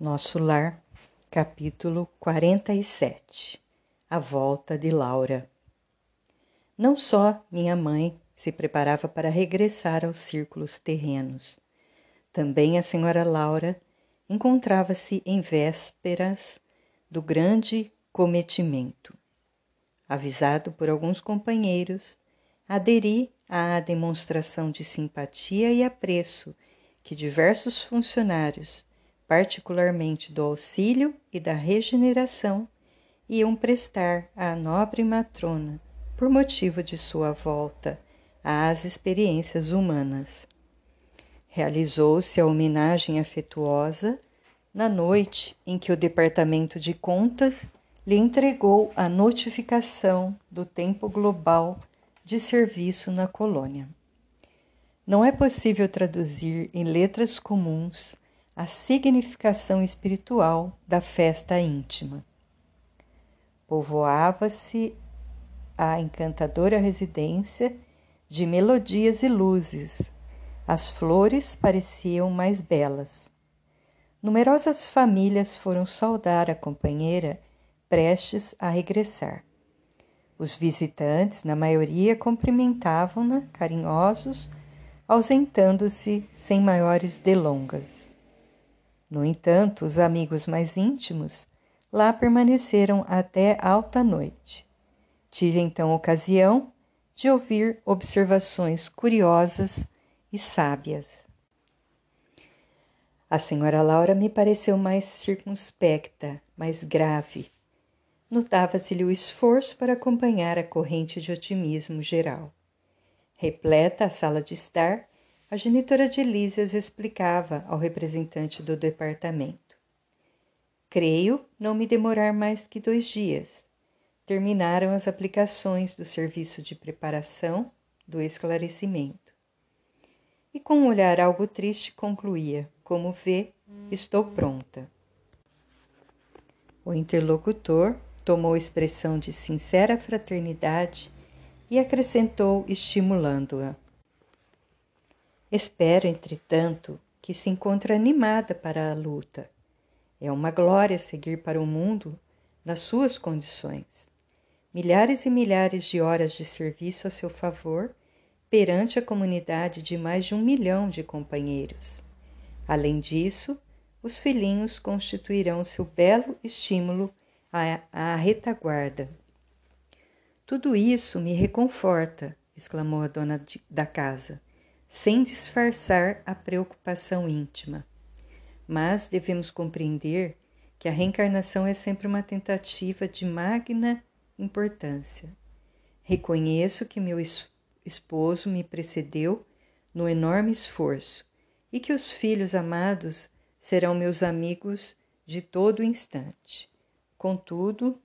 Nosso Lar, capítulo 47. A volta de Laura. Não só minha mãe se preparava para regressar aos círculos terrenos. Também a senhora Laura encontrava-se em vésperas do grande cometimento. Avisado por alguns companheiros, aderi à demonstração de simpatia e apreço que diversos funcionários, particularmente do auxílio e da regeneração, iam prestar à nobre matrona por motivo de sua volta às experiências humanas. Realizou-se a homenagem afetuosa na noite em que o Departamento de Contas lhe entregou a notificação do tempo global de serviço na colônia. Não é possível traduzir em letras comuns a significação espiritual da festa íntima. Povoava-se a encantadora residência de melodias e luzes. As flores pareciam mais belas. Numerosas famílias foram saudar a companheira prestes a regressar. Os visitantes, na maioria, cumprimentavam-na carinhosos, ausentando-se sem maiores delongas. No entanto, os amigos mais íntimos lá permaneceram até alta noite. Tive então ocasião de ouvir observações curiosas e sábias. A senhora Laura me pareceu mais circunspecta, mais grave. Notava-se-lhe o esforço para acompanhar a corrente de otimismo geral. Repleta a sala de estar, a genitora de Lísias explicava ao representante do departamento. Creio não me demorar mais que 2 dias. Terminaram as aplicações do serviço de preparação do esclarecimento. E com um olhar algo triste concluía, como vê, estou pronta. O interlocutor tomou expressão de sincera fraternidade e acrescentou estimulando-a. Espero, entretanto, que se encontre animada para a luta. É uma glória seguir para o mundo nas suas condições. Milhares e milhares de horas de serviço a seu favor perante a comunidade de mais de 1 milhão de companheiros. Além disso, os filhinhos constituirão seu belo estímulo à retaguarda. Tudo isso me reconforta, exclamou a dona da casa, sem disfarçar a preocupação íntima. Mas devemos compreender que a reencarnação é sempre uma tentativa de magna importância. Reconheço que meu esposo me precedeu no enorme esforço e que os filhos amados serão meus amigos de todo instante. Contudo,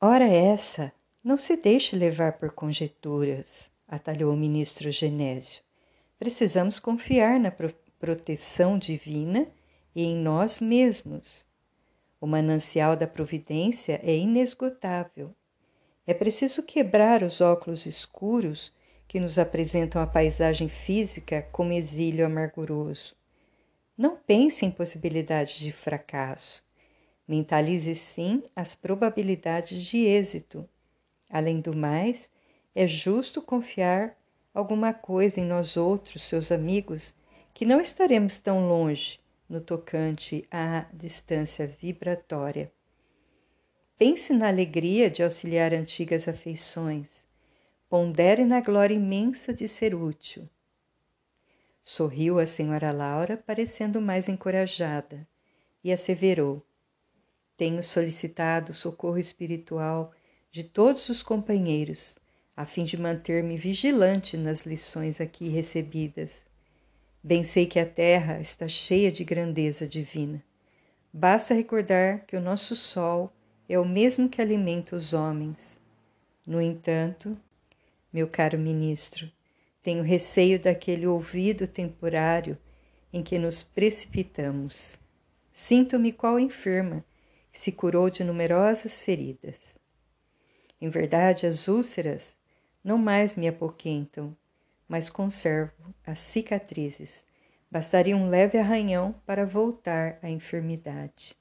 ora essa, não se deixe levar por conjecturas, atalhou o ministro Genésio. Precisamos confiar na proteção divina e em nós mesmos. O manancial da providência é inesgotável. É preciso quebrar os óculos escuros que nos apresentam a paisagem física como exílio amarguroso. Não pense em possibilidades de fracasso. Mentalize, sim, as probabilidades de êxito. Além do mais, é justo confiar alguma coisa em nós outros, seus amigos, que não estaremos tão longe no tocante à distância vibratória. Pense na alegria de auxiliar antigas afeições. Pondere na glória imensa de ser útil. Sorriu a senhora Laura, parecendo mais encorajada, e asseverou: tenho solicitado o socorro espiritual de todos os companheiros, a fim de manter-me vigilante nas lições aqui recebidas. Bem sei que a terra está cheia de grandeza divina. Basta recordar que o nosso sol é o mesmo que alimenta os homens. No entanto, meu caro ministro, tenho receio daquele olvido temporário em que nos precipitamos. Sinto-me qual enferma que se curou de numerosas feridas. Em verdade, as úlceras não mais me apoquentam, mas conservo as cicatrizes, Bastaria um leve arranhão para voltar à enfermidade.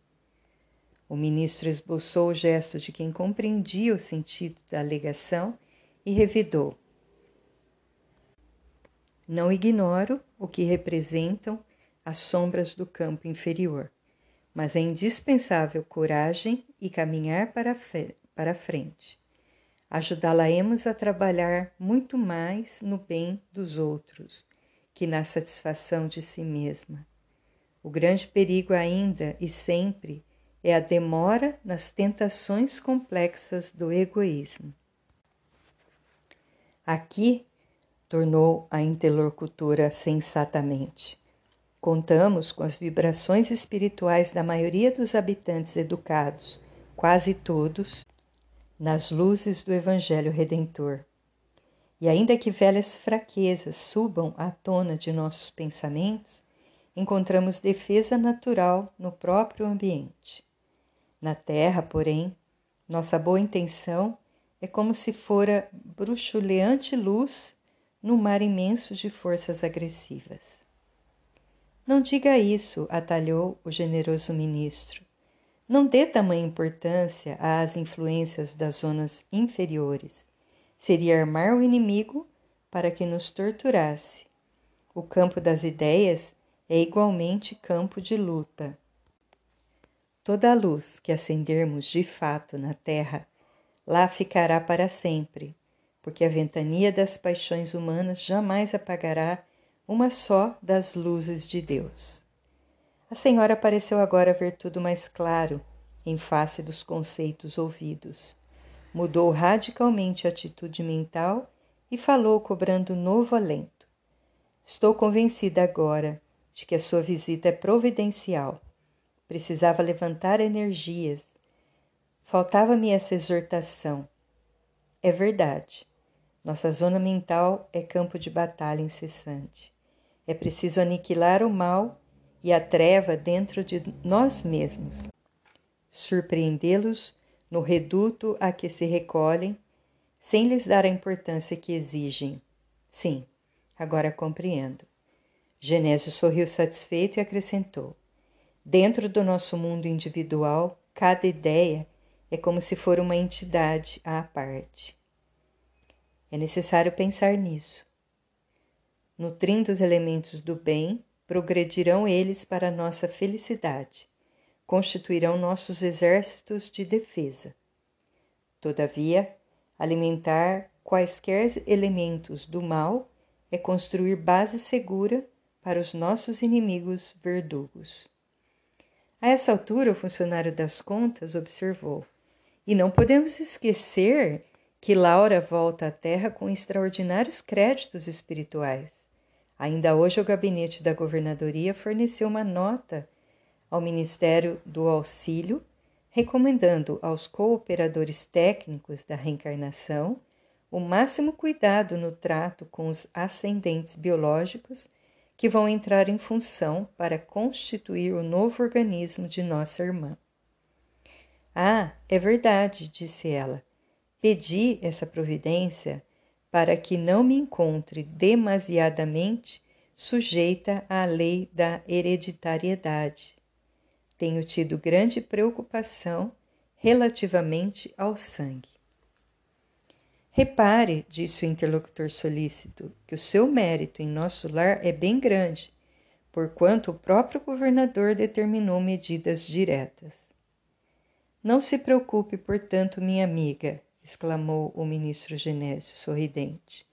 O ministro esboçou o gesto de quem compreendia o sentido da alegação e revidou. Não ignoro o que representam as sombras do campo inferior, mas é indispensável coragem e caminhar para a frente. Ajudá-la-emos a trabalhar muito mais no bem dos outros que na satisfação de si mesma. O grande perigo ainda e sempre é a demora nas tentações complexas do egoísmo. Aqui, tornou a interlocutora sensatamente. Contamos com as vibrações espirituais da maioria dos habitantes educados, quase todos, nas luzes do Evangelho Redentor. E ainda que velhas fraquezas subam à tona de nossos pensamentos, encontramos defesa natural no próprio ambiente. Na Terra, porém, nossa boa intenção é como se fora bruxuleante luz no mar imenso de forças agressivas. Não diga isso, atalhou o generoso ministro. Não dê tamanha importância às influências das zonas inferiores. Seria armar o inimigo para que nos torturasse. O campo das ideias é igualmente campo de luta. Toda a luz que acendermos de fato na terra, lá ficará para sempre, porque a ventania das paixões humanas jamais apagará uma só das luzes de Deus. A senhora pareceu agora ver tudo mais claro em face dos conceitos ouvidos. Mudou radicalmente a atitude mental e falou cobrando novo alento. Estou convencida agora de que a sua visita é providencial. Precisava levantar energias. Faltava-me essa exortação. É verdade. Nossa zona mental é campo de batalha incessante. É preciso aniquilar o mal e a treva dentro de nós mesmos. Surpreendê-los no reduto a que se recolhem, sem lhes dar a importância que exigem. Sim, agora compreendo. Genésio sorriu satisfeito e acrescentou. Dentro do nosso mundo individual, cada ideia é como se for uma entidade à parte. É necessário pensar nisso. Nutrindo os elementos do bem, progredirão eles para a nossa felicidade. Constituirão nossos exércitos de defesa. Todavia, alimentar quaisquer elementos do mal é construir base segura para os nossos inimigos verdugos. A essa altura, o funcionário das contas observou. E não podemos esquecer que Laura volta à Terra com extraordinários créditos espirituais. Ainda hoje, o gabinete da governadoria forneceu uma nota ao Ministério do Auxílio, recomendando aos cooperadores técnicos da reencarnação o máximo cuidado no trato com os ascendentes biológicos que vão entrar em função para constituir o novo organismo de nossa irmã. Ah, é verdade, disse ela. Pedi essa providência para que não me encontre demasiadamente sujeita à lei da hereditariedade. Tenho tido grande preocupação relativamente ao sangue. Repare, disse o interlocutor solícito, que o seu mérito em nosso lar é bem grande, porquanto o próprio governador determinou medidas diretas. Não se preocupe, portanto, minha amiga, exclamou o ministro Genésio, sorridente.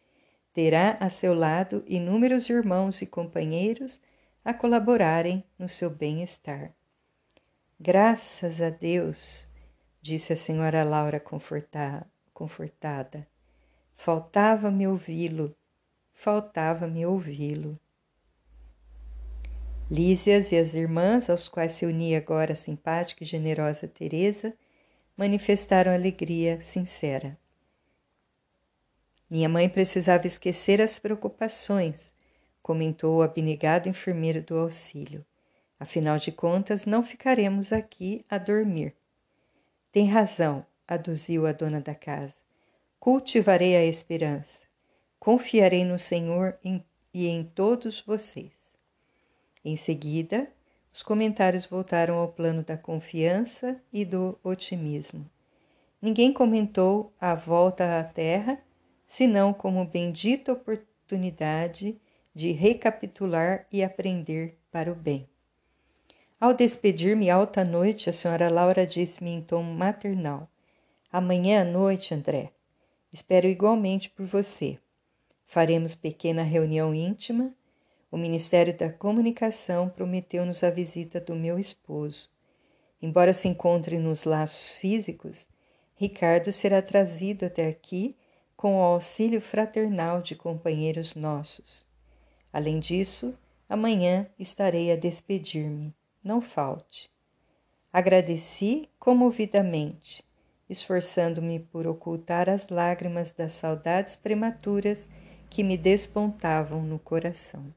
Terá a seu lado inúmeros irmãos e companheiros a colaborarem no seu bem-estar. Graças a Deus, disse a senhora Laura confortada. Faltava-me ouvi-lo. Lísias e as irmãs, aos quais se unia agora a simpática e generosa Tereza, manifestaram alegria sincera. Minha mãe precisava esquecer as preocupações, comentou o abnegado enfermeiro do auxílio. Afinal de contas, não ficaremos aqui a dormir. Tem razão, aduziu a dona da casa. Cultivarei a esperança. Confiarei no Senhor e em todos vocês. Em seguida, os comentários voltaram ao plano da confiança e do otimismo. Ninguém comentou a volta à Terra, senão como bendita oportunidade de recapitular e aprender para o bem. Ao despedir-me alta noite, a senhora Laura disse-me em tom maternal: amanhã à noite, André, espero igualmente por você. Faremos pequena reunião íntima. O Ministério da Comunicação prometeu-nos a visita do meu esposo. Embora se encontre nos laços físicos, Ricardo será trazido até aqui com o auxílio fraternal de companheiros nossos. Além disso, amanhã estarei a despedir-me. Não falte. Agradeci comovidamente, esforçando-me por ocultar as lágrimas das saudades prematuras que me despontavam no coração.